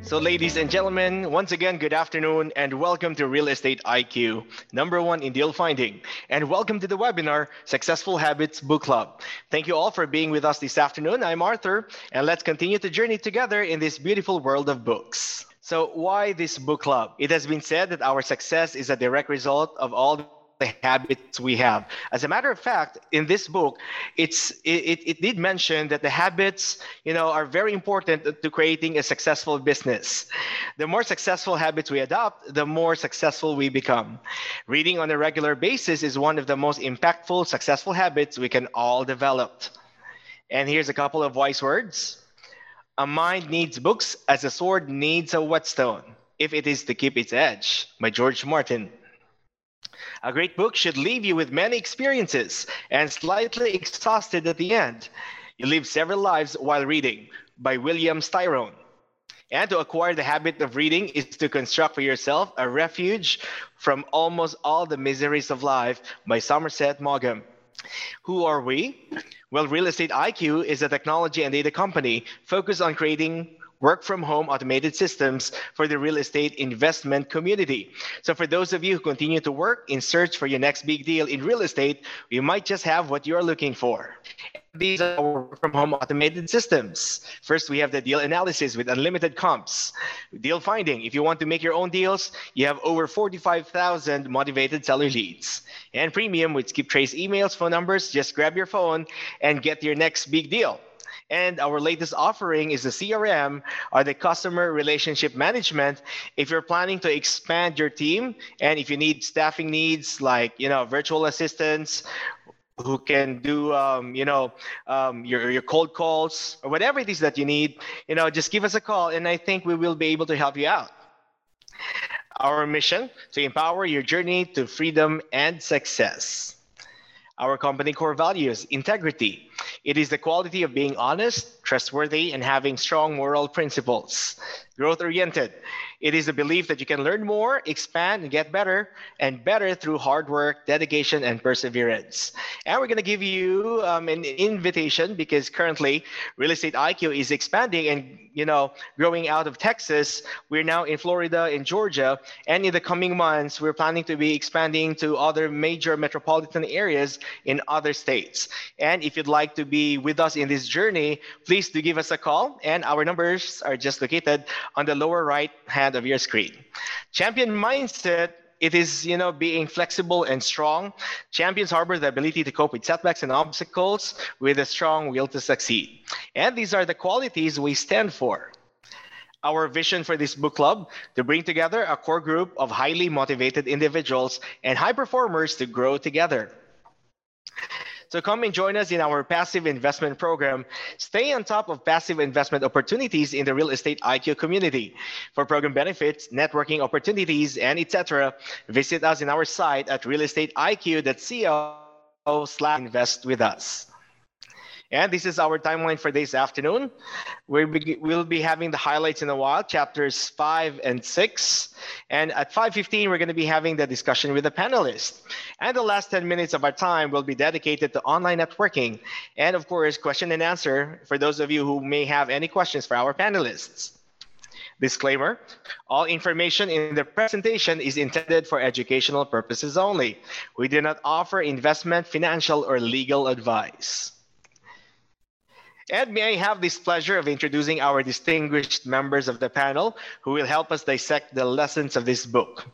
So ladies and gentlemen, once again, good afternoon and welcome to Real Estate IQ, #1 in deal finding. And welcome to the webinar, Successful Habits Book Club. Thank you all for being with us this afternoon. I'm Arthur, and let's continue the journey together in this beautiful world of books. So why this book club? It has been said that our success is a direct result of all the habits we have. As a matter of fact, in this book, it did mention that the habits, are very important to creating a successful business. The more successful habits we adopt, the more successful we become. Reading on a regular basis is one of the most impactful, successful habits we can all develop. And here's a couple of wise words. A mind needs books as a sword needs a whetstone, if it is to keep its edge, by George Martin. A great book should leave you with many experiences and slightly exhausted at the end. You live several lives while reading, by William Styron. And to acquire the habit of reading is to construct for yourself a refuge from almost all the miseries of life, by Somerset Maugham. Who are we? Well, Real Estate IQ is a technology and data company focused on creating work-from-home automated systems for the real estate investment community. So for those of you who continue to work in search for your next big deal in real estate, you might just have what you're looking for. These are our work-from-home automated systems. First, we have the deal analysis with unlimited comps. Deal finding. If you want to make your own deals, you have over 45,000 motivated seller leads. And premium with skip trace emails, phone numbers. Just grab your phone and get your next big deal. And our latest offering is the CRM, or the Customer Relationship Management. If you're planning to expand your team, and if you need staffing needs like, virtual assistants who can do, your cold calls or whatever it is that you need, just give us a call, and I think we will be able to help you out. Our mission: to empower your journey to freedom and success. Our company core values: integrity. It is the quality of being honest, trustworthy, and having strong moral principles. Growth-oriented. It is the belief that you can learn more, expand, and get better, through hard work, dedication, and perseverance. And we're going to give you an invitation, because currently Real Estate IQ is expanding and, growing out of Texas. We're now in Florida and Georgia. And in the coming months, we're planning to be expanding to other major metropolitan areas in other states. And if you'd like to be with us in this journey, please do give us a call. And our numbers are just located on the lower right hand of your screen. Champion mindset. It is, being flexible and strong. Champions harbor the ability to cope with setbacks and obstacles with a strong will to succeed. And these are the qualities we stand for. Our vision for this book club: to bring together a core group of highly motivated individuals and high performers to grow together. So come and join us in our passive investment program. Stay on top of passive investment opportunities in the Real Estate IQ community. For program benefits, networking opportunities, and etc., visit us in our site at realestateiq.co/invest with us. And this is our timeline for this afternoon. We'll be having the highlights in a while, chapters 5 and 6. And at 5:15, we're going to be having the discussion with the panelists. And the last 10 minutes of our time will be dedicated to online networking. And of course, question and answer for those of you who may have any questions for our panelists. Disclaimer: all information in the presentation is intended for educational purposes only. We do not offer investment, financial, or legal advice. And may I have this pleasure of introducing our distinguished members of the panel who will help us dissect the lessons of this book.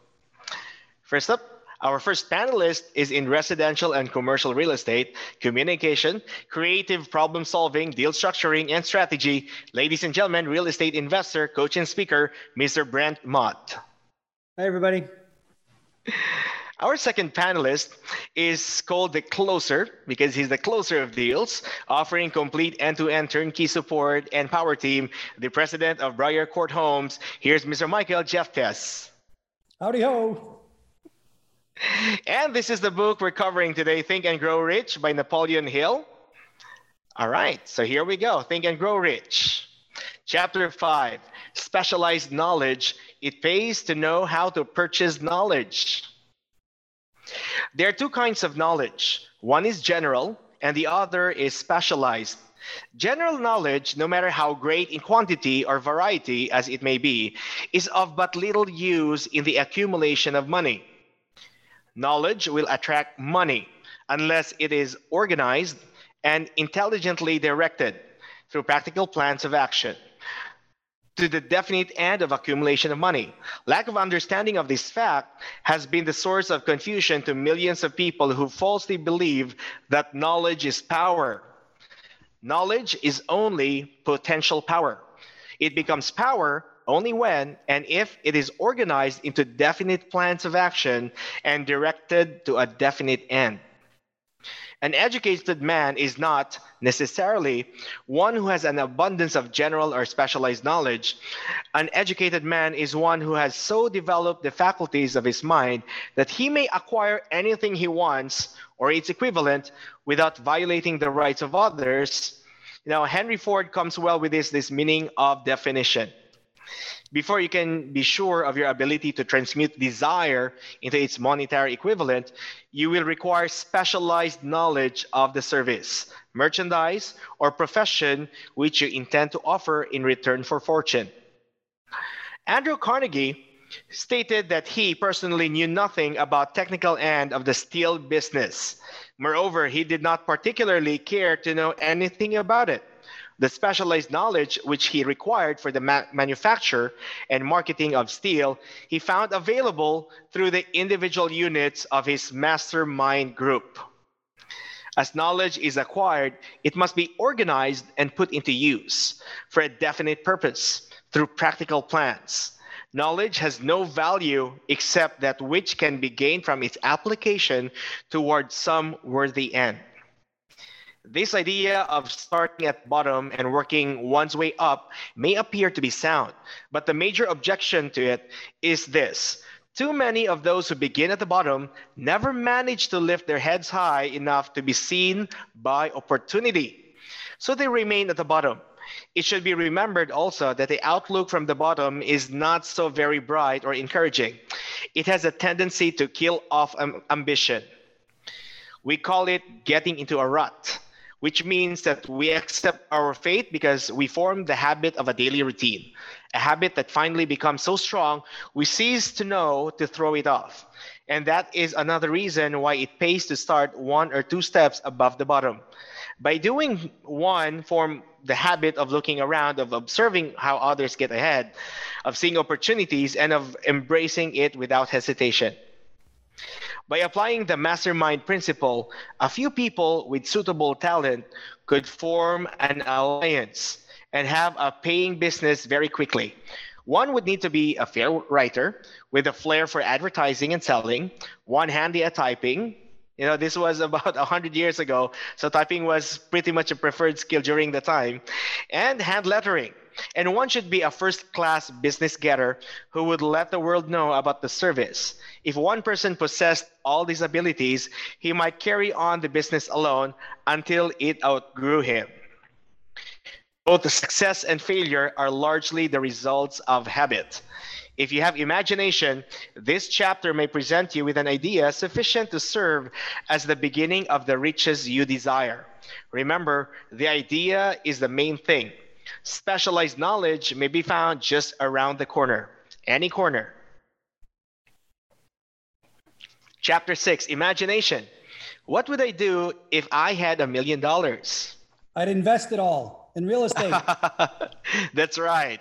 First up, our first panelist is in residential and commercial real estate, communication, creative problem solving, deal structuring, and strategy. Ladies and gentlemen, real estate investor, coach, and speaker, Mr. Brent Mott. Hi, everybody. Our second panelist is called the Closer, because he's the closer of deals, offering complete end-to-end turnkey support and power team, the president of Briar Court Homes. Here's Mr. Michael Jeftes. Howdy ho. And this is the book we're covering today, Think and Grow Rich, by Napoleon Hill. All right, so here we go, Think and Grow Rich. Chapter 5, Specialized Knowledge. It pays to know how to purchase knowledge. There are two kinds of knowledge. One is general and the other is specialized. General knowledge, no matter how great in quantity or variety as it may be, is of but little use in the accumulation of money. Knowledge will attract money unless it is organized and intelligently directed through practical plans of action to the definite end of accumulation of money. Lack of understanding of this fact has been the source of confusion to millions of people who falsely believe that knowledge is power. Knowledge is only potential power. It becomes power only when and if it is organized into definite plans of action and directed to a definite end. An educated man is not necessarily one who has an abundance of general or specialized knowledge. An educated man is one who has so developed the faculties of his mind that he may acquire anything he wants or its equivalent without violating the rights of others. You know, Henry Ford comes well with this meaning of definition. Before you can be sure of your ability to transmute desire into its monetary equivalent, you will require specialized knowledge of the service, merchandise, or profession which you intend to offer in return for fortune. Andrew Carnegie stated that he personally knew nothing about the technical end of the steel business. Moreover, he did not particularly care to know anything about it. The specialized knowledge which he required for the manufacture and marketing of steel, he found available through the individual units of his mastermind group. As knowledge is acquired, it must be organized and put into use for a definite purpose through practical plans. Knowledge has no value except that which can be gained from its application toward some worthy end. This idea of starting at bottom and working one's way up may appear to be sound, but the major objection to it is this. Too many of those who begin at the bottom never manage to lift their heads high enough to be seen by opportunity, so they remain at the bottom. It should be remembered also that the outlook from the bottom is not so very bright or encouraging. It has a tendency to kill off ambition. We call it getting into a rut, which means that we accept our fate because we form the habit of a daily routine, a habit that finally becomes so strong we cease to know to throw it off. And that is another reason why it pays to start one or two steps above the bottom. By doing one, form the habit of looking around, of observing how others get ahead, of seeing opportunities, and of embracing it without hesitation. By applying the mastermind principle, a few people with suitable talent could form an alliance and have a paying business very quickly. One would need to be a fair writer with a flair for advertising and selling, one handy at typing. You know, this was about 100 years ago, so typing was pretty much a preferred skill during the time, and hand lettering. And one should be a first-class business getter who would let the world know about the service. If one person possessed all these abilities, he might carry on the business alone until it outgrew him. Both success and failure are largely the results of habit. If you have imagination, this chapter may present you with an idea sufficient to serve as the beginning of the riches you desire. Remember, the idea is the main thing. Specialized knowledge may be found just around the corner, any corner. Chapter 6, Imagination. What would I do if I had $1 million? I'd invest it all in real estate. That's right.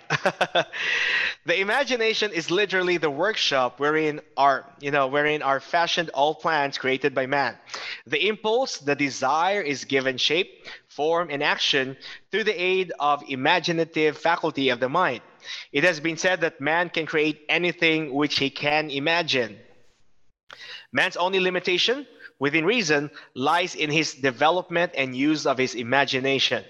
The imagination is literally the workshop wherein are fashioned all plans created by man. The impulse, the desire is given shape, form, and action through the aid of imaginative faculty of the mind. It has been said that man can create anything which he can imagine. Man's only limitation, within reason, lies in his development and use of his imagination.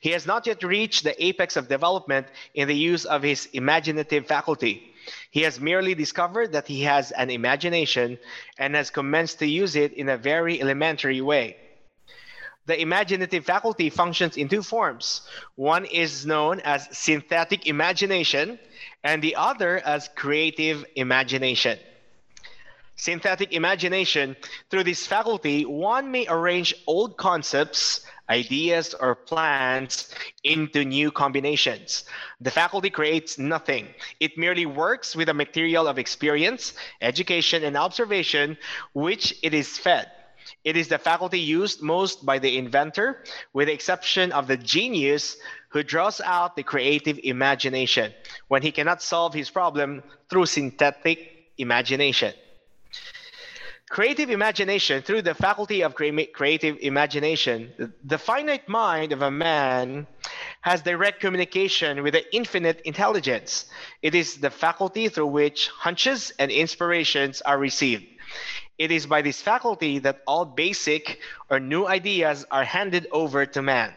He has not yet reached the apex of development in the use of his imaginative faculty. He has merely discovered that he has an imagination and has commenced to use it in a very elementary way. The imaginative faculty functions in two forms. One is known as synthetic imagination and the other as creative imagination. synthetic imagination. Through this faculty, one may arrange old concepts, ideas, or plans into new combinations. The faculty creates nothing. It merely works with a material of experience, education, and observation, which it is fed. It is the faculty used most by the inventor, with the exception of the genius who draws out the creative imagination when he cannot solve his problem through synthetic imagination. Creative imagination, through the faculty of creative imagination, the finite mind of a man has direct communication with the infinite intelligence. It is the faculty through which hunches and inspirations are received. It is by this faculty that all basic or new ideas are handed over to man.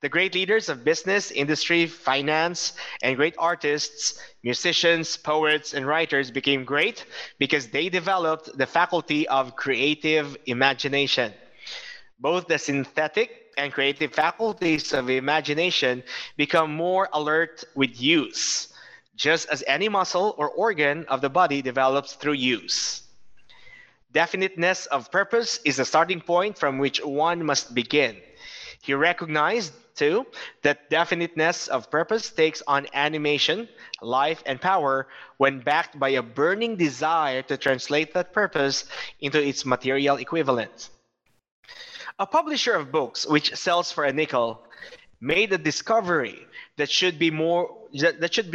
The great leaders of business, industry, finance, and great artists, musicians, poets, and writers became great because they developed the faculty of creative imagination. Both the synthetic and creative faculties of imagination become more alert with use, just as any muscle or organ of the body develops through use. Definiteness of purpose is the starting point from which one must begin. He recognized, too, that definiteness of purpose takes on animation, life, and power when backed by a burning desire to translate that purpose into its material equivalent. A publisher of books, which sells for a nickel, made a discovery that should be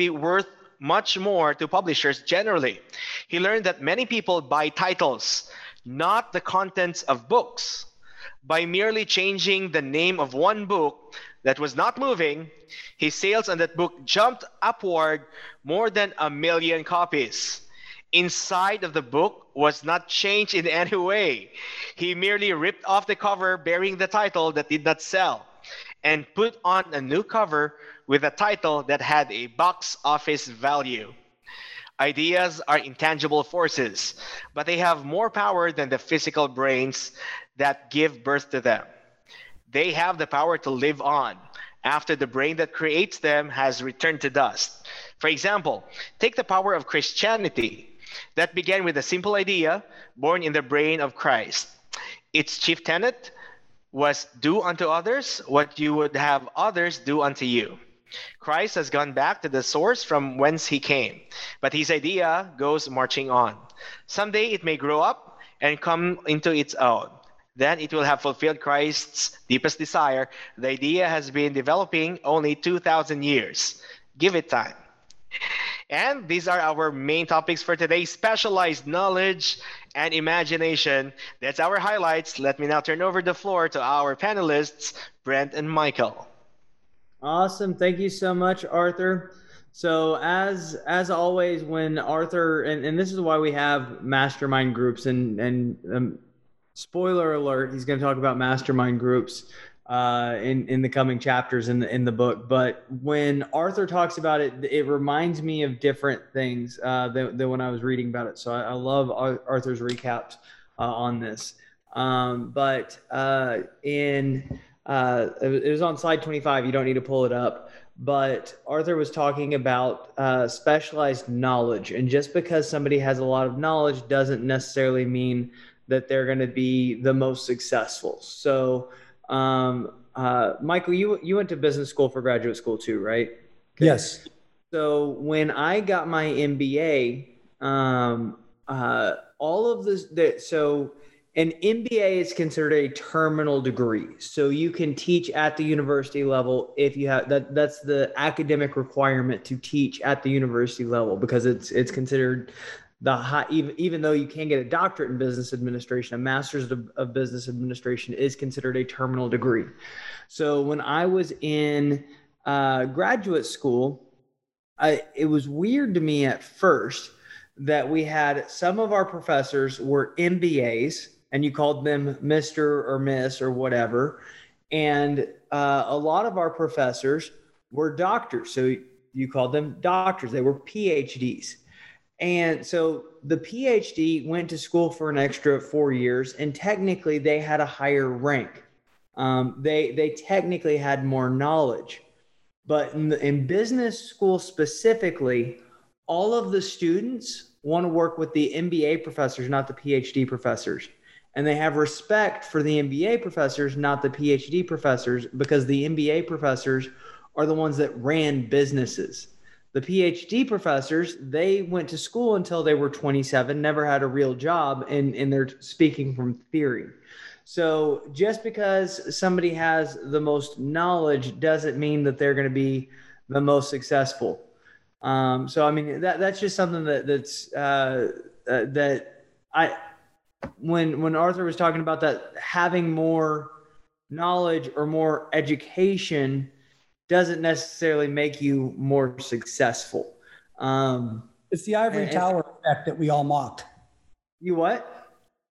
worth much more to publishers generally. He learned that many people buy titles, not the contents of books. By merely changing the name of one book that was not moving, his sales on that book jumped upward more than 1 million copies. Inside of the book was not changed in any way. He merely ripped off the cover bearing the title that did not sell and put on a new cover with a title that had a box office value. Ideas are intangible forces, but they have more power than the physical brains that give birth to them. They have the power to live on after the brain that creates them has returned to dust. For example, take the power of Christianity that began with a simple idea born in the brain of Christ. Its chief tenet was, do unto others what you would have others do unto you. Christ has gone back to the source from whence he came, but his idea goes marching on. Someday it may grow up and come into its own. Then it will have fulfilled Christ's deepest desire. The idea has been developing only 2,000 years. Give it time. And these are our main topics for today: specialized knowledge and imagination. That's our highlights. Let me now turn over the floor to our panelists, Brent and Michael. Awesome. Thank you so much, Arthur. So as always, when Arthur, and this is why we have mastermind groups, and spoiler alert, he's going to talk about mastermind groups in the coming chapters in the book. But when Arthur talks about it, it reminds me of different things than when I was reading about it. So I love Arthur's recaps on this. It was on slide 25. You don't need to pull it up, but Arthur was talking about specialized knowledge. And just because somebody has a lot of knowledge doesn't necessarily mean that they're going to be the most successful. So, Michael, you went to business school for graduate school too, right? Yes. So when I got my MBA, all of this, an MBA is considered a terminal degree. So you can teach at the university level if you have that. That's the academic requirement to teach at the university level, because it's considered the high, even though you can get a doctorate in business administration, a master's of business administration is considered a terminal degree. So when I was in graduate school, it was weird to me at first that we had some of our professors were MBAs. And you called them Mr. or Miss or whatever. And a lot of our professors were doctors. So you called them doctors. They were PhDs. And so the PhD went to school for an extra 4 years. And technically, they had a higher rank. They technically had more knowledge. But in business school specifically, all of the students want to work with the MBA professors, not the PhD professors. And they have respect for the MBA professors, not the PhD professors, because the MBA professors are the ones that ran businesses. The PhD professors, they went to school until they were 27, never had a real job, and they're speaking from theory. So just because somebody has the most knowledge doesn't mean that they're going to be the most successful. So, I mean, that's just something when Arthur was talking about that, having more knowledge or more education doesn't necessarily make you more successful. It's the ivory tower effect that we all mocked. You what?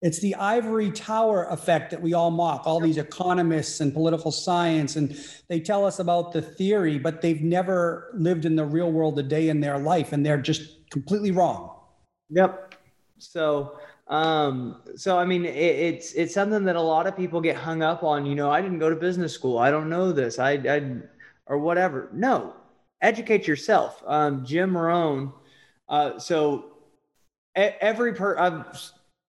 It's the ivory tower effect that we all mock. All these economists and political science, and they tell us about the theory, but they've never lived in the real world a day in their life, and they're just completely wrong. Yep. So I mean, it's something that a lot of people get hung up on. You know, I didn't go to business school. I don't know this. Or whatever. No, educate yourself. Jim Rohn.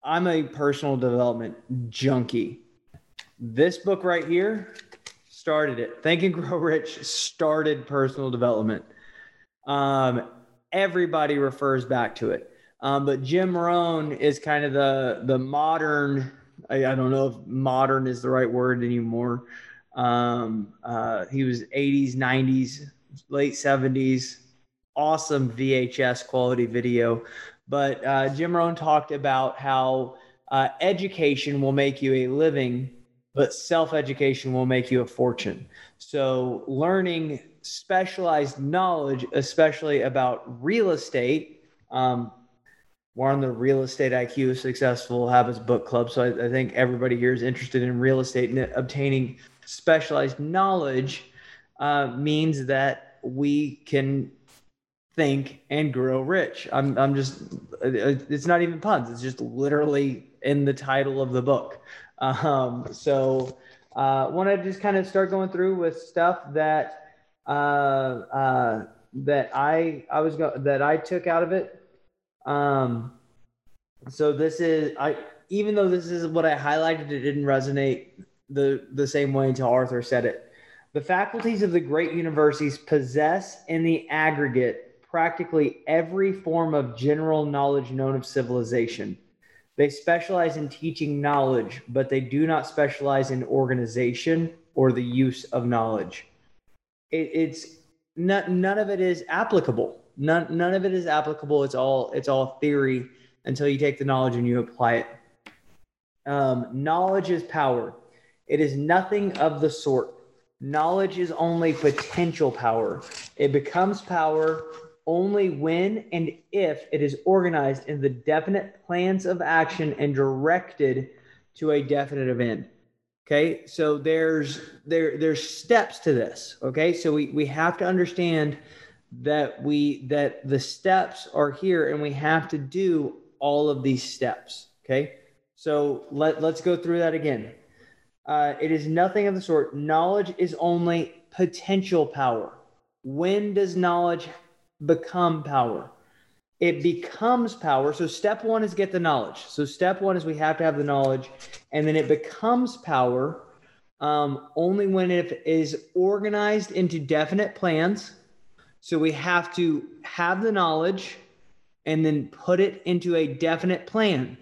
I'm a personal development junkie. This book right here started it. Think and Grow Rich started personal development. Everybody refers back to it. But Jim Rohn is kind of the modern, I don't know if modern is the right word anymore. He was 80s, 90s, late 70s, awesome VHS quality video. But Jim Rohn talked about how education will make you a living, but self-education will make you a fortune. So learning specialized knowledge, especially about real estate, we're on the Real Estate IQ Successful Habits Book Club. So I think everybody here is interested in real estate, and obtaining specialized knowledge means that we can think and grow rich. I'm just, it's not even puns. It's just literally in the title of the book. So I want to just kind of start going through with stuff that, that I took out of it. So this is, even though this is what I highlighted, it didn't resonate the same way until Arthur said it. The faculties of the great universities possess in the aggregate practically every form of general knowledge known of civilization. They specialize in teaching knowledge, but they do not specialize in organization or the use of knowledge. None of it is applicable. None of it is applicable. It's all theory until you take the knowledge and you apply it. Knowledge is power. It is nothing of the sort. Knowledge is only potential power. It becomes power only when and if it is organized in the definite plans of action and directed to a definite end. Okay, so there's steps to this. Okay, so we have to understand that the steps are here, and we have to do all of these steps. Okay, so let's go through that again. It is nothing of the sort. Knowledge is only potential power. When does knowledge become power? It becomes power. So step one is get the knowledge. So step one is we have to have the knowledge, and then it becomes power only when it is organized into definite plans. So we have to have the knowledge and then put it into a definite plan.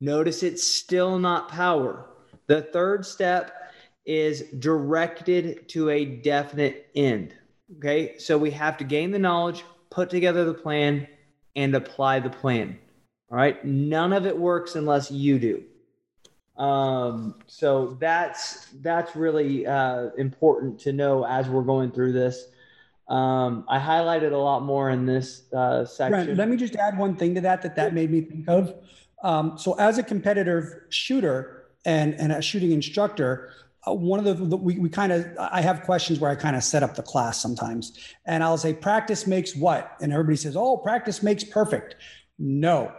Notice it's still not power. The third step is directed to a definite end. Okay, so we have to gain the knowledge, put together the plan, and apply the plan. All right, none of it works unless you do. So that's really important to know as we're going through this. I highlighted a lot more in this section. Brent, let me just add one thing to that made me think of. So as a competitive shooter and a shooting instructor, one of I have questions where I kind of set up the class sometimes, and I'll say, practice makes what? And everybody says, oh, practice makes perfect. No,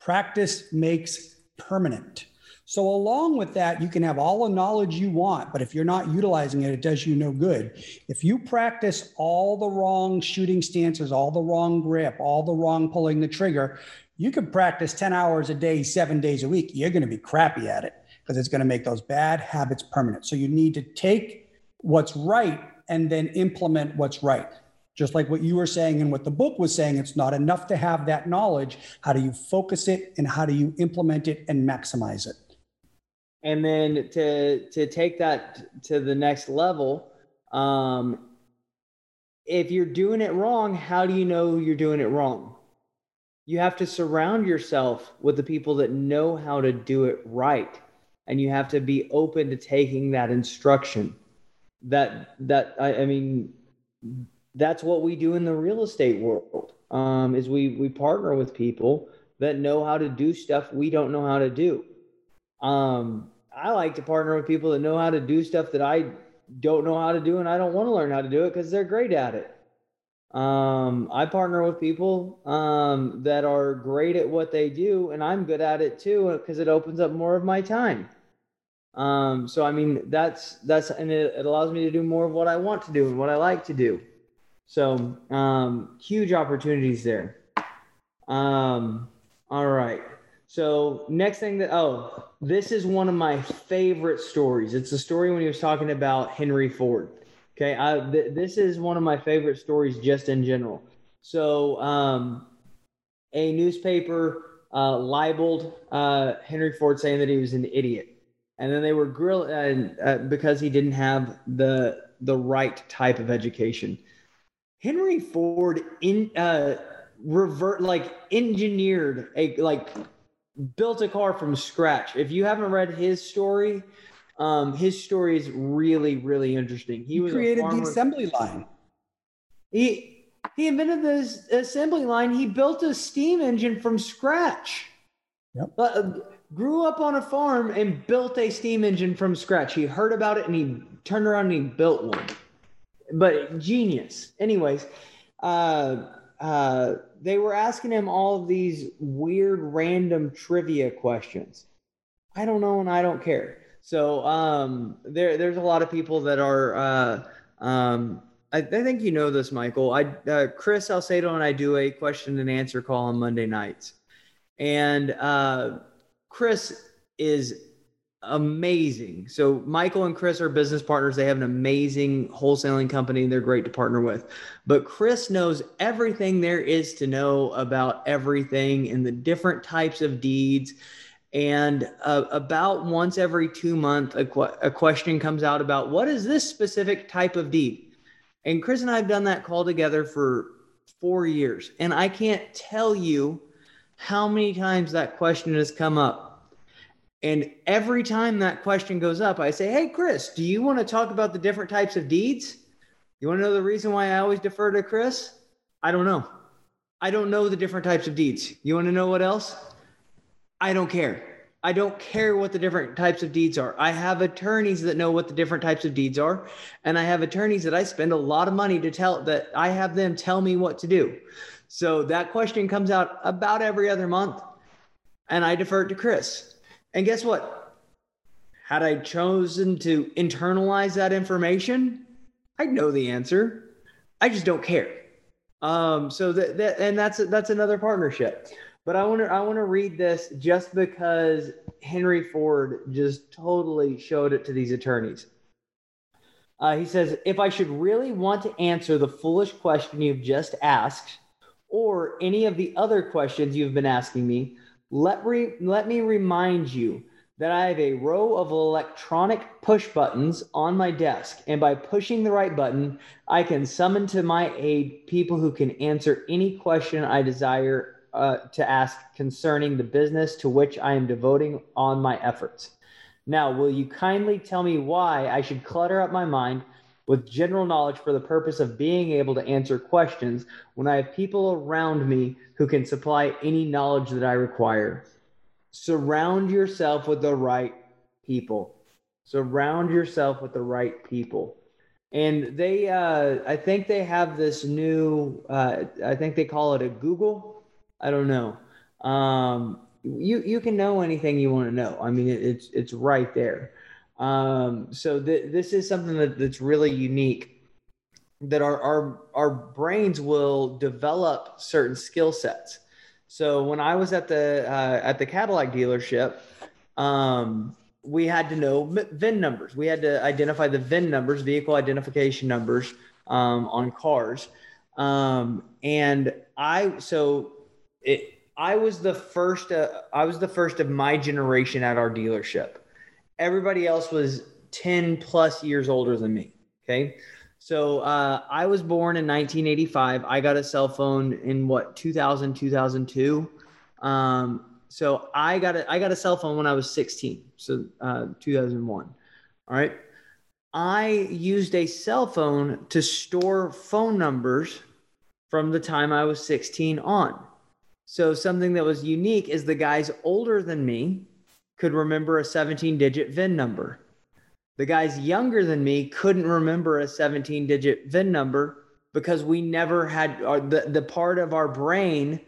practice makes permanent. So along with that, you can have all the knowledge you want, but if you're not utilizing it, it does you no good. If you practice all the wrong shooting stances, all the wrong grip, all the wrong pulling the trigger, you could practice 10 hours a day, 7 days a week. You're going to be crappy at it because it's going to make those bad habits permanent. So you need to take what's right and then implement what's right. Just like what you were saying and what the book was saying, it's not enough to have that knowledge. How do you focus it and how do you implement it and maximize it? And then to take that to the next level, if you're doing it wrong, how do you know you're doing it wrong? You have to surround yourself with the people that know how to do it right. And you have to be open to taking that instruction. I mean, that's what we do in the real estate world, is we partner with people that know how to do stuff we don't know how to do. I like to partner with people that know how to do stuff that I don't know how to do, and I don't want to learn how to do it because they're great at it. I partner with people that are great at what they do, and I'm good at it too because it opens up more of my time. So I mean, that's and it allows me to do more of what I want to do and what I like to do. So huge opportunities there. All right. So next thing this is one of my favorite stories. It's the story when he was talking about Henry Ford. Okay. This is one of my favorite stories just in general. So a newspaper libeled Henry Ford saying that he was an idiot. And then they were grilling because he didn't have the right type of education. Henry Ford engineered built a car from scratch. If you haven't read his story is really, really interesting. He created the assembly line. He invented this assembly line. He built a steam engine from scratch. Yep. Grew up on a farm and built a steam engine from scratch. He heard about it and he turned around and he built one. But genius. Anyways, they were asking him all of these weird, random trivia questions. I don't know and I don't care. So there's a lot of people that are I think you know this, Michael. Chris Alcedo and I do a question and answer call on Monday nights. And Chris is amazing. So Michael and Chris are business partners. They have an amazing wholesaling company. They're great to partner with. But Chris knows everything there is to know about everything and the different types of deeds. And about once every 2 months, a question comes out about what is this specific type of deed? And Chris and I have done that call together for 4 years. And I can't tell you how many times that question has come up. And every time that question goes up, I say, hey, Chris, do you want to talk about the different types of deeds? You want to know the reason why I always defer to Chris? I don't know. I don't know the different types of deeds. You want to know what else? I don't care. I don't care what the different types of deeds are. I have attorneys that know what the different types of deeds are. And I have attorneys that I spend a lot of money to tell that I have them tell me what to do. So that question comes out about every other month and I defer it to Chris. And guess what? Had I chosen to internalize that information, I'd know the answer. I just don't care. So that and that's another partnership. But I want to read this just because Henry Ford just totally showed it to these attorneys. He says, if I should really want to answer the foolish question you've just asked, or any of the other questions you've been asking me, let me remind you that I have a row of electronic push buttons on my desk, and by pushing the right button, I can summon to my aid people who can answer any question I desire to ask concerning the business to which I am devoting on my efforts. Now, will you kindly tell me why I should clutter up my mind with general knowledge for the purpose of being able to answer questions when I have people around me who can supply any knowledge that I require? Surround yourself with the right people. Surround yourself with the right people. And they, I think they have this new, I think they call it a Google. I don't know. you can know anything you want to know. I mean, it's right there. So this is something that's really unique, that our brains will develop certain skill sets. So when I was at the Cadillac dealership, we had to know VIN numbers. We had to identify the VIN numbers, vehicle identification numbers, on cars. I was the first of my generation at our dealership. Everybody else was 10 plus years older than me. Okay. So, I was born in 1985. I got a cell phone in 2000, 2002. So I got a cell phone when I was 16. So, 2001. All right. I used a cell phone to store phone numbers from the time I was 16 on. So something that was unique is the guys older than me could remember a 17-digit VIN number. The guys younger than me couldn't remember a 17-digit VIN number because we never had the part of our brain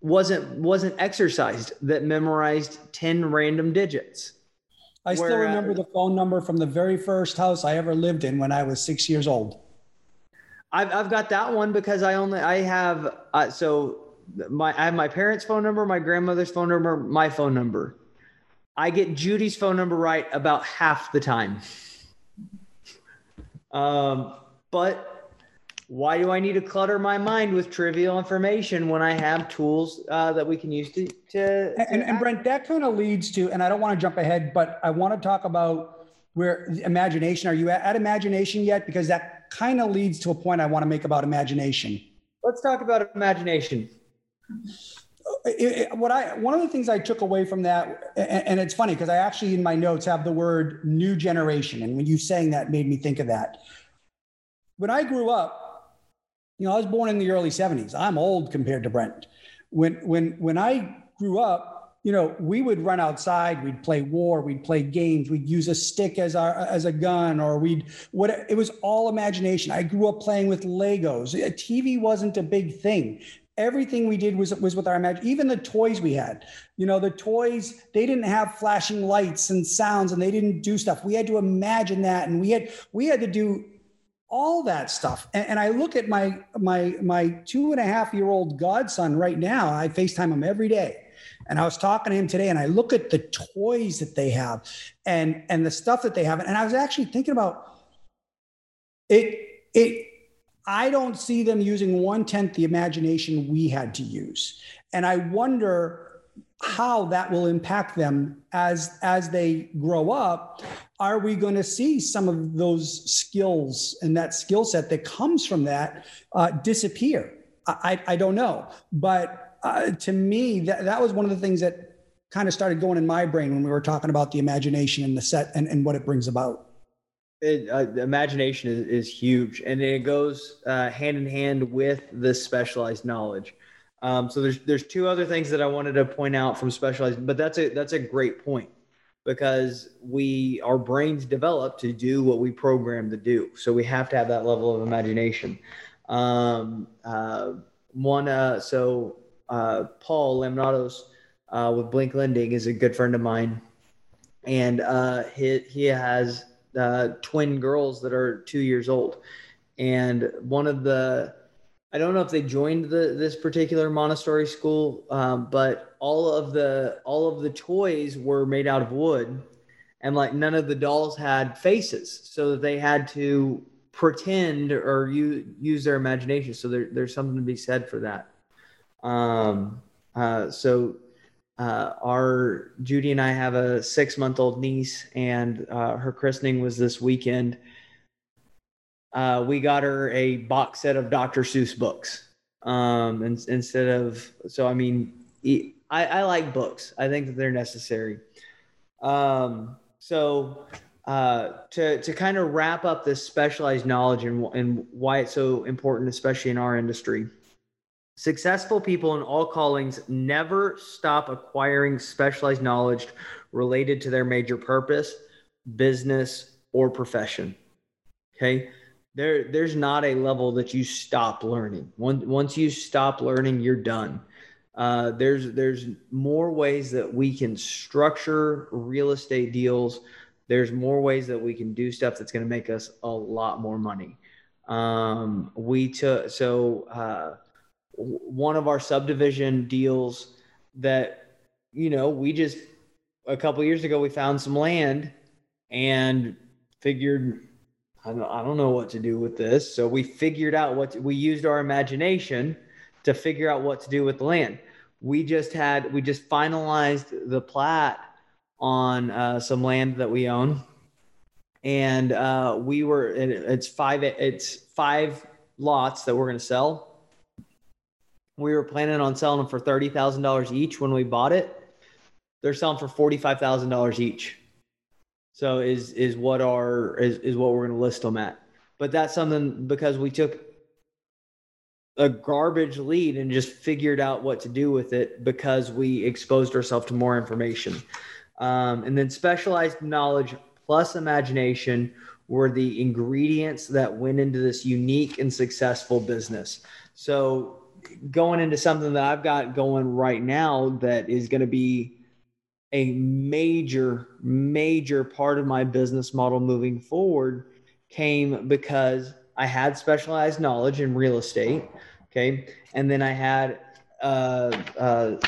wasn't exercised that memorized 10 random digits. I still remember the phone number from the very first house I ever lived in when I was 6 years old. I've got that one because I have my parents' phone number, my grandmother's phone number, my phone number. I get Judy's phone number right about half the time. But why do I need to clutter my mind with trivial information when I have tools that we can use to Brent, that kind of leads to, and I don't want to jump ahead, but I want to talk about where imagination. Are you at imagination yet? Because that kind of leads to a point I want to make about imagination. Let's talk about imagination. One of the things I took away from that, and it's funny because I actually in my notes have the word new generation. And when you saying that made me think of that. When I grew up, you know, I was born in the early 70s. I'm old compared to Brent. When I grew up, you know, we would run outside, we'd play war, we'd play games, we'd use a stick as a gun, or it was all imagination. I grew up playing with Legos. TV wasn't a big thing. Everything we did was with our imagination. Even the toys we had, you know, the toys, they didn't have flashing lights and sounds, and they didn't do stuff. We had to imagine that, and we had to do all that stuff. And I look at my 2.5-year-old godson right now. I FaceTime him every day. And I was talking to him today, and I look at the toys that they have and the stuff that they have. And I was actually thinking about it. I don't see them using 1/10 the imagination we had to use. And I wonder how that will impact them as they grow up. Are we going to see some of those skills and that skill set that comes from that disappear? I don't know. But to me, that was one of the things that kind of started going in my brain when we were talking about the imagination and the set and what it brings about. The imagination is huge, and it goes hand in hand with this specialized knowledge. So there's two other things that I wanted to point out from specialized, but that's a great point, because our brains develop to do what we program to do. So we have to have that level of imagination. Paul Lamnatos with Blink Lending is a good friend of mine, and he has twin girls that are 2 years old. And one of I don't know if they joined this particular Montessori school, but all of the toys were made out of wood, and like none of the dolls had faces, so that they had to pretend or use their imagination. So there's something to be said for that. Our Judy and I have a 6-month-old niece, and her christening was this weekend. We got her a box set of Dr. Seuss books. I like books. I think that they're necessary. To kind of wrap up this specialized knowledge and why it's so important, especially in our industry. Successful people in all callings never stop acquiring specialized knowledge related to their major purpose, business, or profession. Okay? There's not a level that you stop learning. Once you stop learning, you're done. There's more ways that we can structure real estate deals. There's more ways that we can do stuff that's going to make us a lot more money. One of our subdivision deals that, you know, we just, a couple of years ago, we found some land and figured, I don't know what to do with this. So we figured out we used our imagination to figure out what to do with the land. We just finalized the plat on some land that we own. And it's five lots that we're going to sell. We were planning on selling them for $30,000 each when we bought it. They're selling for $45,000 each. So is what we're going to list them at. But that's something, because we took a garbage lead and just figured out what to do with it because we exposed ourselves to more information. And then specialized knowledge plus imagination were the ingredients that went into this unique and successful business. So going into something that I've got going right now that is going to be a major, major part of my business model moving forward came because I had specialized knowledge in real estate. Okay. And then I had, I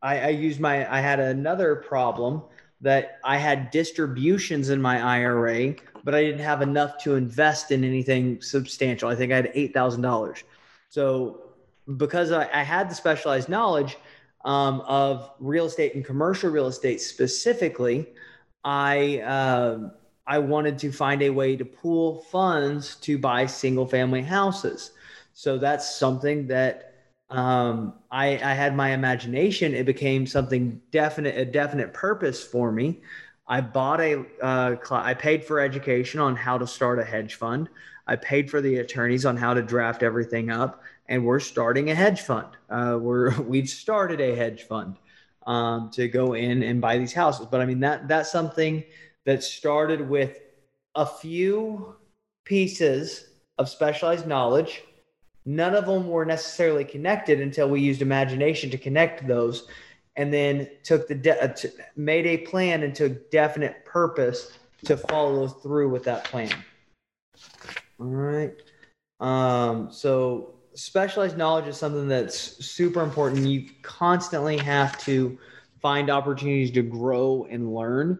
had another problem that I had distributions in my IRA, but I didn't have enough to invest in anything substantial. I think I had $8,000. So because I had the specialized knowledge, of real estate and commercial real estate specifically, I wanted to find a way to pool funds to buy single family houses. So that's something that I had my imagination. It became something definite, a definite purpose for me. I bought I paid for education on how to start a hedge fund. I paid for the attorneys on how to draft everything up. And we're starting a hedge fund. We've started a hedge fund to go in and buy these houses. But I mean, that's something that started with a few pieces of specialized knowledge. None of them were necessarily connected until we used imagination to connect those, and then took made a plan and took definite purpose to follow through with that plan. All right. So specialized knowledge is something that's super important. You constantly have to find opportunities to grow and learn.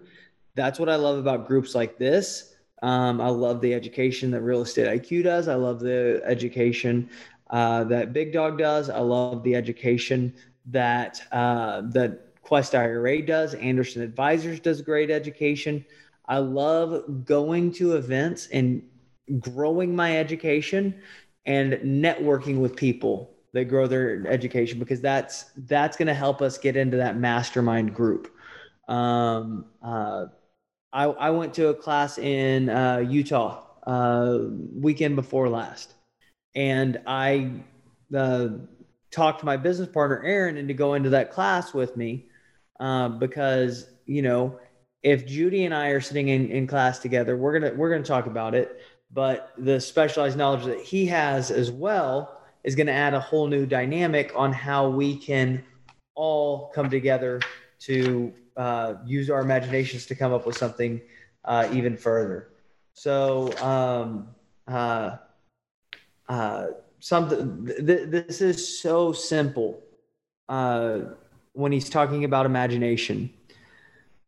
That's what I love about groups like this. I love the education that Real Estate IQ does. I love the education that Big Dog does. I love the education that that Quest IRA does. Anderson Advisors does great education. I love going to events and growing my education and networking with people that grow their education, because that's going to help us get into that mastermind group. I went to a class in Utah weekend before last, and I talked my business partner Aaron into going to that class with me because, you know, if Judy and I are sitting in class together, we're gonna talk about it. But the specialized knowledge that he has as well is going to add a whole new dynamic on how we can all come together to use our imaginations to come up with something even further. So this is so simple when he's talking about imagination.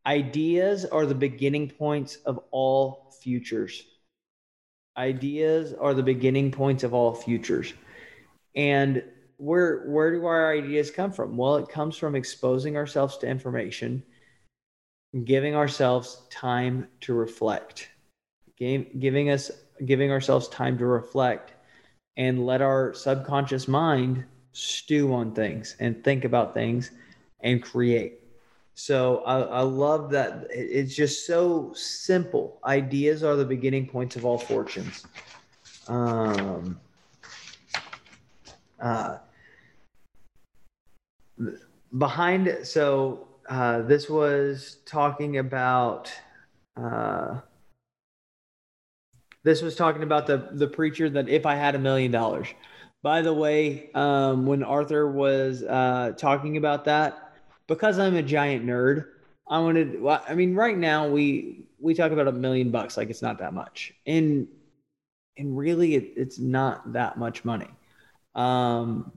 Ideas are the beginning points of all futures. Ideas are the beginning points of all futures. And where do our ideas come from? Well, it comes from exposing ourselves to information, giving ourselves time to reflect, giving ourselves time to reflect and let our subconscious mind stew on things and think about things and create. So I love that. It's just so simple. Ideas are the beginning points of all fortunes. This was talking about. This was talking about the preacher that if I had $1 million, By the way, when Arthur was talking about that, because I'm a giant nerd, I wanted, I mean, right now we talk about $1 million, like it's not that much. And really it's not that much money. So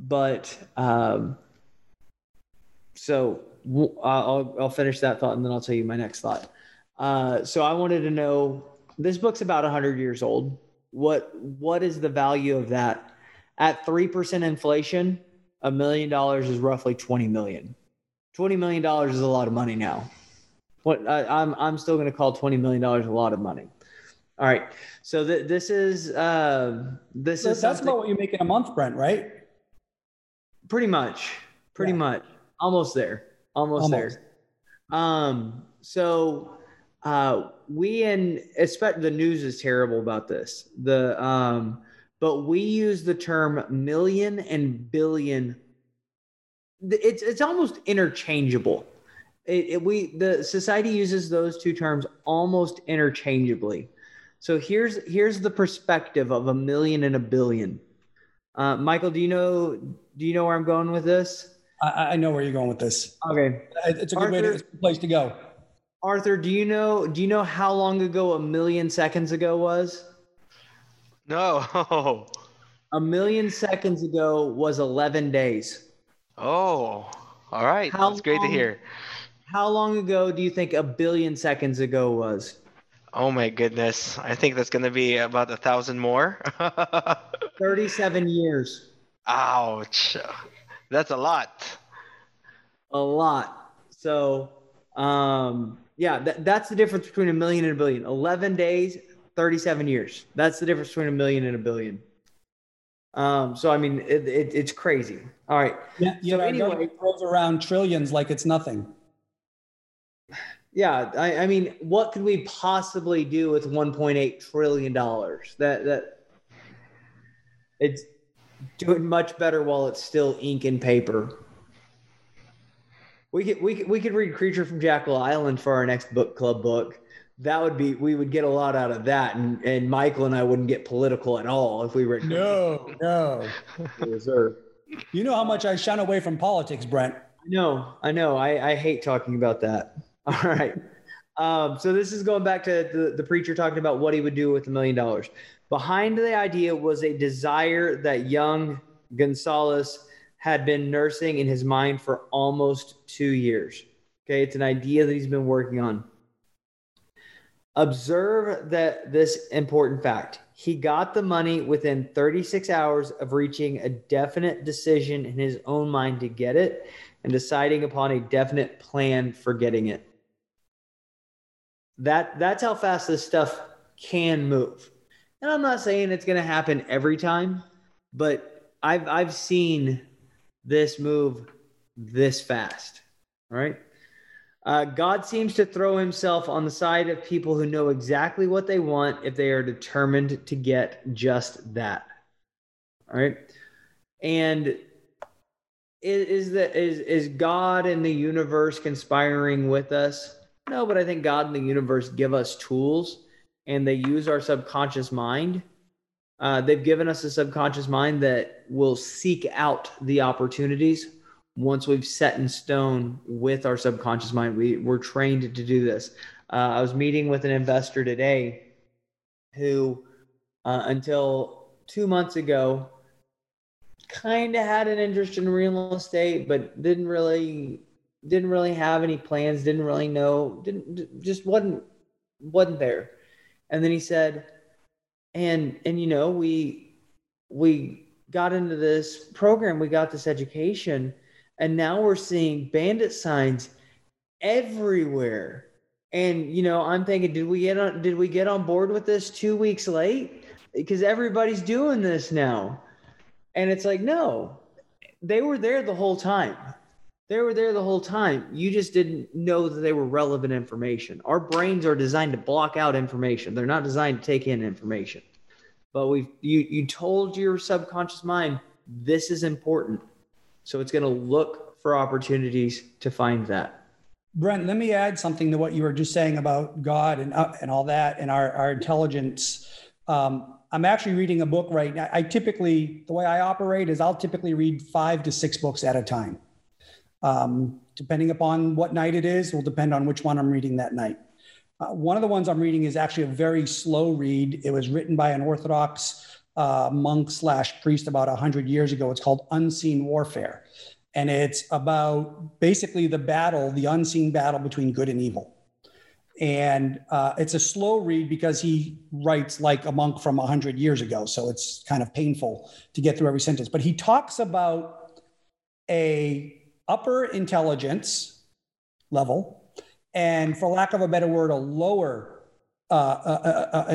I'll finish that thought and then I'll tell you my next thought. So I wanted to know, this book's about 100 years old. What is the value of that? At 3% inflation, $1 million is roughly 20 million. $20 million is a lot of money now. What I'm still going to call $20 million a lot of money. All right. So this is that's about what you make in a month, Brent, right? Pretty much. Almost there. We in especially the news is terrible about this. But we use the term million and billion. It's almost interchangeable. The society uses those two terms almost interchangeably. So here's the perspective of a million and a billion. Michael, do you know where I'm going with this? I know where you're going with this. Okay, it's a good place to go. Arthur, do you know how long ago a million seconds ago was? No. A million seconds ago was 11 days. Oh, all right. That's great to hear. How long ago do you think a billion seconds ago was? Oh, my goodness. I think that's going to be about 1,000 more. 37 years. Ouch. That's a lot. A lot. So, that's the difference between a million and a billion. 11 days, 37 years. That's the difference between a million and a billion. So, I mean, it's crazy. All right. Yeah, anyway, it rolls around trillions like it's nothing. Yeah, I mean, what could we possibly do with $1.8 trillion? That it's doing much better while it's still ink and paper. We could read Creature from Jekyll Island for our next book club book. We would get a lot out of that, and Michael and I wouldn't get political at all if we were. No. You know how much I shun away from politics, Brent. I know. I hate talking about that. All right. So this is going back to the preacher talking about what he would do with $1 million. Behind the idea was a desire that young Gonzalez had been nursing in his mind for almost 2 years. Okay. It's an idea that he's been working on. Observe that this important fact. He got the money within 36 hours of reaching a definite decision in his own mind to get it and deciding upon a definite plan for getting it. That's how fast this stuff can move. And I'm not saying it's going to happen every time, but I've seen this move this fast. All right. God seems to throw himself on the side of people who know exactly what they want if they are determined to get just that. All right. And is God and the universe conspiring with us? No, but I think God and the universe give us tools and they use our subconscious mind. They've given us a subconscious mind that will seek out the opportunities. Once we've set in stone with our subconscious mind, we're trained to do this. I was meeting with an investor today who, until 2 months ago, kind of had an interest in real estate, but didn't really have any plans. Didn't really know. Just wasn't there. And then he said, and you know, we got into this program. We got this education. And now we're seeing bandit signs everywhere. And, you know, I'm thinking, did we get on board with this 2 weeks late? Because everybody's doing this now. And it's like, no, they were there the whole time. You just didn't know that they were relevant information. Our brains are designed to block out information. They're not designed to take in information. But you told your subconscious mind, this is important. So it's going to look for opportunities to find that. Brent, let me add something to what you were just saying about God and all that and our intelligence I'm actually reading a book right now. I typically, the way I operate is I'll typically read 5 to 6 books at a time. Depending upon what night it is, will depend on which one I'm reading that night. One of the ones I'm reading is actually a very slow read. It was written by an Orthodox monk/priest about 100 years ago. It's called Unseen Warfare. And it's about basically the battle, the unseen battle between good and evil. And it's a slow read because he writes like a monk from 100 years ago. So it's kind of painful to get through every sentence. But he talks about a upper intelligence level and, for lack of a better word, a lower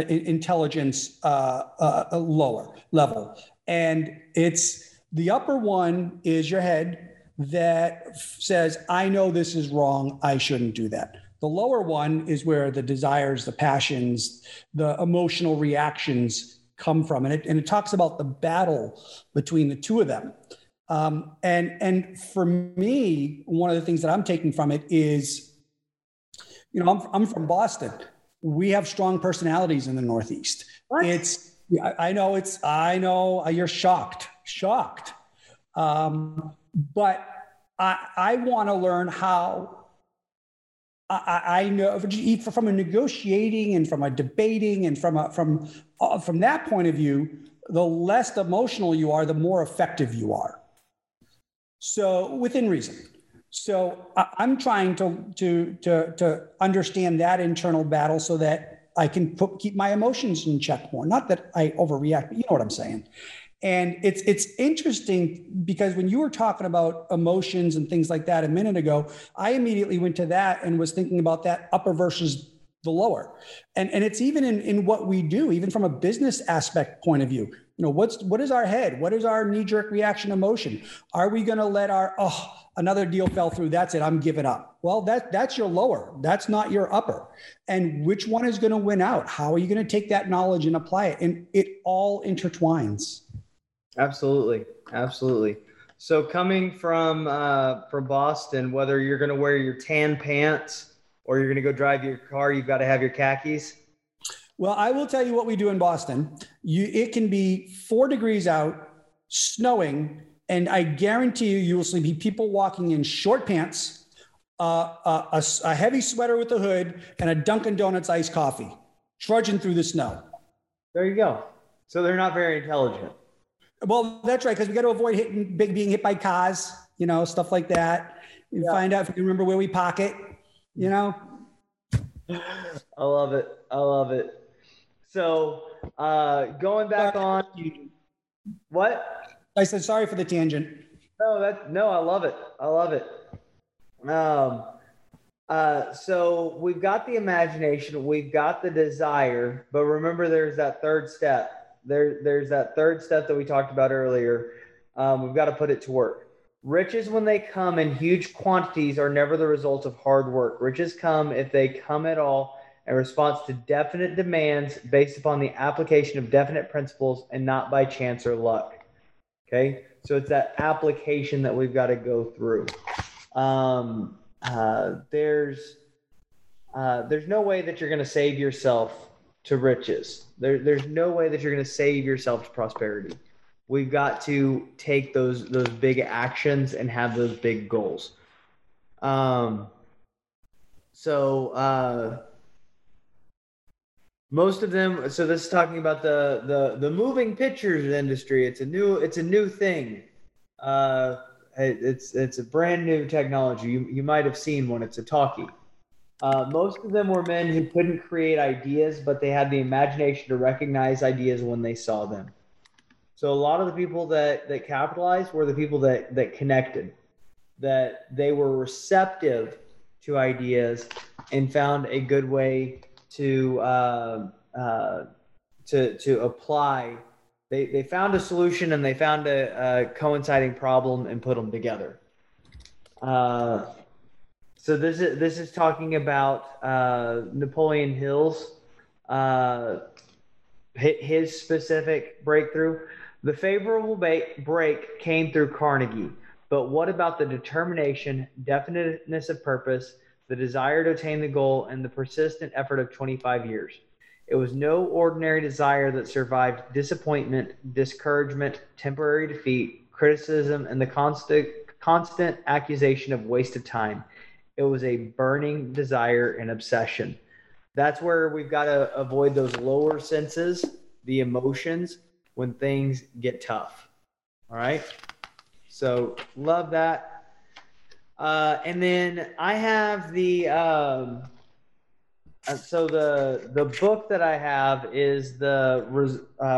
intelligence a lower level. And it's the upper one is your head that says, I know this is wrong, I shouldn't do that. The lower one is where the desires, the passions, the emotional reactions come from. And it talks about the battle between the two of them. And for me, one of the things that I'm taking from it is, you know, I'm from Boston. We have strong personalities in the Northeast. What? I know you're shocked. But I want to learn how I know from a negotiating and from a debating and from that point of view, the less emotional you are, the more effective you are. So within reason. So I'm trying to understand that internal battle so that I can keep my emotions in check more. Not that I overreact, but you know what I'm saying. And it's interesting because when you were talking about emotions and things like that a minute ago, I immediately went to that and was thinking about that upper versus the lower. And it's even in what we do, even from a business aspect point of view. You know, what is our head? What is our knee-jerk reaction emotion? Are we going to let our, another deal fell through, that's it, I'm giving up. Well, that's your lower. That's not your upper. And which one is going to win out? How are you going to take that knowledge and apply it? And it all intertwines. Absolutely. So coming from Boston, whether you're going to wear your tan pants or you're going to go drive your car, you've got to have your khakis. Well, I will tell you what we do in Boston. It can be 4 degrees out, snowing, and I guarantee you will see people walking in short pants, a heavy sweater with a hood, and a Dunkin' Donuts iced coffee, trudging through the snow. There you go. So they're not very intelligent. Well, that's right, because we got to avoid being hit by cars, you know, stuff like that. You find out if you remember where we pocket, you know. I love it. So going back on, what? I said sorry for the tangent. No, I love it. So we've got the imagination, we've got the desire, but remember there's that third step. There's that third step that we talked about earlier. We've got to put it to work. Riches, when they come in huge quantities, are never the result of hard work. Riches come, if they come at all, in response to definite demands based upon the application of definite principles and not by chance or luck. Okay? So it's that application that we've got to go through. There's no way that you're going to save yourself to riches. There's no way that you're going to save yourself to prosperity. We've got to take those big actions and have those big goals. Most of them. So this is talking about the moving pictures industry. It's a new thing. It's a brand new technology. You might have seen one. It's a talkie. Most of them were men who couldn't create ideas, but they had the imagination to recognize ideas when they saw them. So a lot of the people that capitalized were the people that connected, that they were receptive to ideas and found a good way to apply. They found a solution and they found a coinciding problem and put them together. So this is talking about Napoleon Hill's his specific breakthrough. The favorable break came through Carnegie, but what about the determination, definiteness of purpose, the desire to attain the goal, and the persistent effort of 25 years? It was no ordinary desire that survived disappointment, discouragement, temporary defeat, criticism, and the constant accusation of waste of time. It was a burning desire and obsession. That's where we've got to avoid those lower senses, the emotions, when things get tough. All right. So love that. And then I have the, so the book that I have is the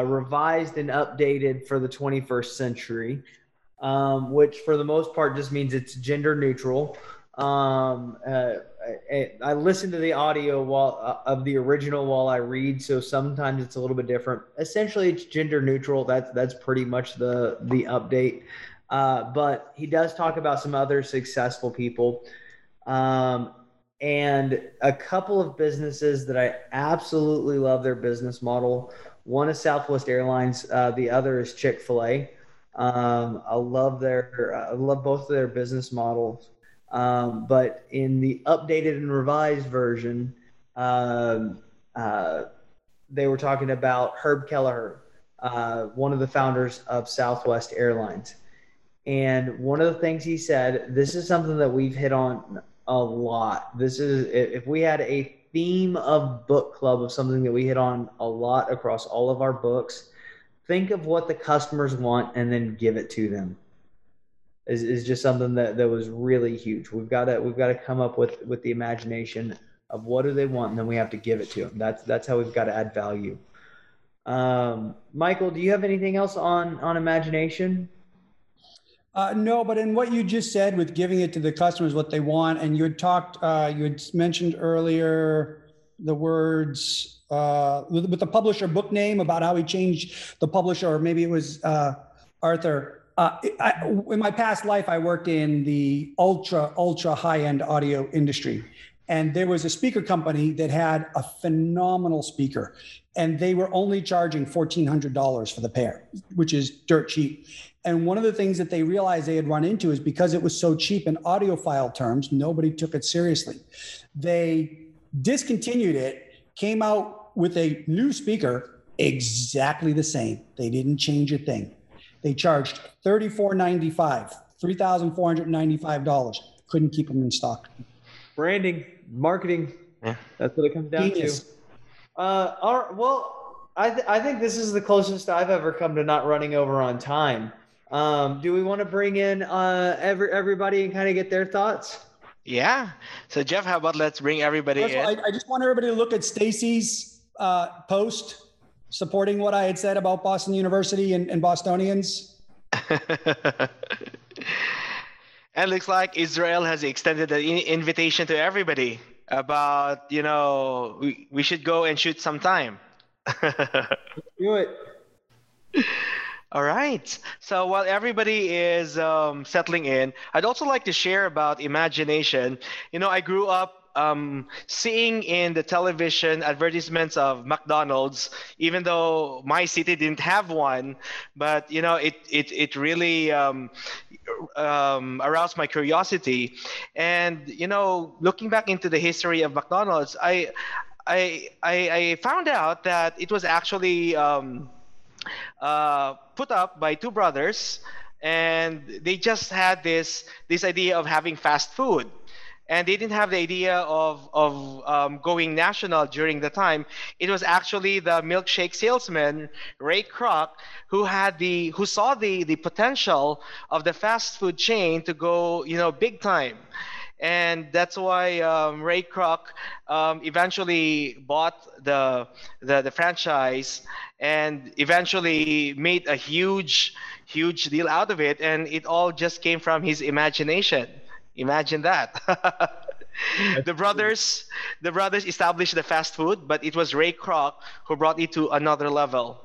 revised and updated for the 21st century, which for the most part just means it's gender neutral. I listen to the audio of the original while I read, so sometimes it's a little bit different. Essentially, it's gender neutral. That's pretty much the update. But he does talk about some other successful people. And a couple of businesses that I absolutely love their business model. One is Southwest Airlines. The other is Chick-fil-A. I love both of their business models. But in the updated and revised version, they were talking about Herb Kelleher, one of the founders of Southwest Airlines. And one of the things he said, this is something that we've hit on a lot. This is, if we had a theme of book club of something that we hit on a lot across all of our books, think of what the customers want and then give it to them. Is just something that was really huge. We've got to come up with the imagination of what do they want, and then we have to give it to them. That's how we've got to add value. Michael, do you have anything else on imagination? No, but in what you just said with giving it to the customers what they want, and you had mentioned earlier the words with the publisher book name about how he changed the publisher, or maybe it was Arthur. In my past life, I worked in the ultra high-end audio industry. And there was a speaker company that had a phenomenal speaker. And they were only charging $1,400 for the pair, which is dirt cheap. And one of the things that they realized they had run into is because it was so cheap in audiophile terms, nobody took it seriously. They discontinued it, came out with a new speaker, exactly the same. They didn't change a thing. They charged $3,495, $3,495. Couldn't keep them in stock. Branding, marketing, that's what it comes down to. I think this is the closest I've ever come to not running over on time. Do we want to bring in everybody and kind of get their thoughts? Yeah. So, Jeff, how about let's bring everybody in? I just want everybody to look at Stacy's post supporting what I had said about Boston University and Bostonians. And looks like Israel has extended the invitation to everybody about, we should go and shoot sometime. Do it. All right. So while everybody is settling in, I'd also like to share about imagination. I grew up seeing in the television advertisements of McDonald's, even though my city didn't have one, but it really aroused my curiosity. And looking back into the history of McDonald's, I found out that it was actually put up by two brothers, and they just had this idea of having fast food. And they didn't have the idea of going national during the time. It was actually the milkshake salesman, Ray Kroc, who saw the potential of the fast food chain to go, big time. And that's why Ray Kroc eventually bought the franchise and eventually made a huge deal out of it. And it all just came from his imagination. Imagine that. The brothers established the fast food, but it was Ray Kroc who brought it to another level.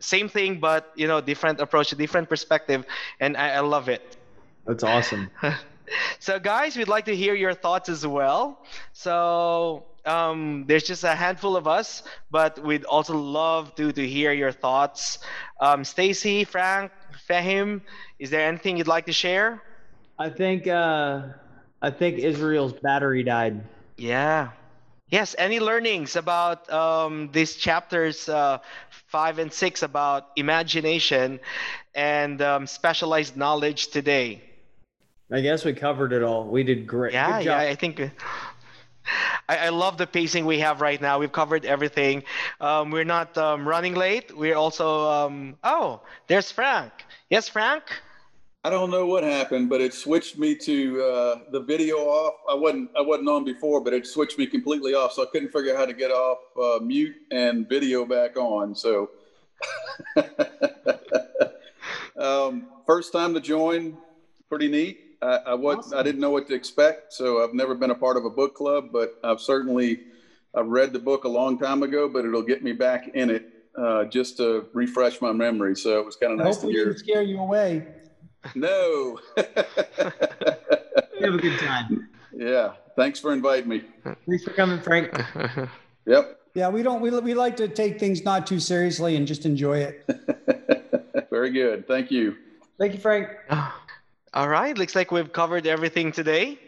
Same thing, but different approach, different perspective, and I love it. That's awesome. So guys, we'd like to hear your thoughts as well. So there's just a handful of us, but we'd also love to hear your thoughts. Stacy, Frank, Fahim, is there anything you'd like to share? I think Israel's battery died. Yeah. Yes, any learnings about these chapters 5 and 6 about imagination and specialized knowledge today? I guess we covered it all. We did great. Yeah, good job. Yeah, I think I love the pacing we have right now. We've covered everything. We're not running late. We're also oh, there's Frank. Yes, Frank. I don't know what happened, but it switched me to the video off. I wasn't on before, but it switched me completely off, so I couldn't figure out how to get off mute and video back on. So, first time to join, pretty neat. Awesome. I didn't know what to expect, so I've never been a part of a book club, but I've read the book a long time ago, but it'll get me back in it just to refresh my memory. So it was kind of nice to hear. Hopefully, it didn't scare you away. No. Have a good time. Yeah. Thanks for inviting me. Thanks for coming, Frank. Yep. Yeah, we like to take things not too seriously and just enjoy it. Very good. Thank you. Thank you, Frank. All right. Looks like we've covered everything today.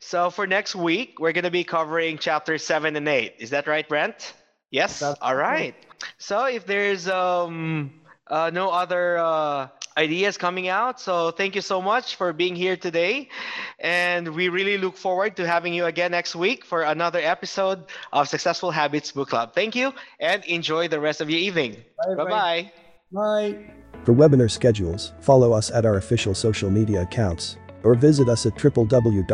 So for next week, we're going to be covering chapters 7 and 8. Is that right, Brent? Yes. That's all right. Cool. So if there's no other ideas coming out. So thank you so much for being here today. And we really look forward to having you again next week for another episode of Successful Habits Book Club. Thank you and enjoy the rest of your evening. Bye-bye. Bye. For webinar schedules, follow us at our official social media accounts or visit us at www.realestateiq.co.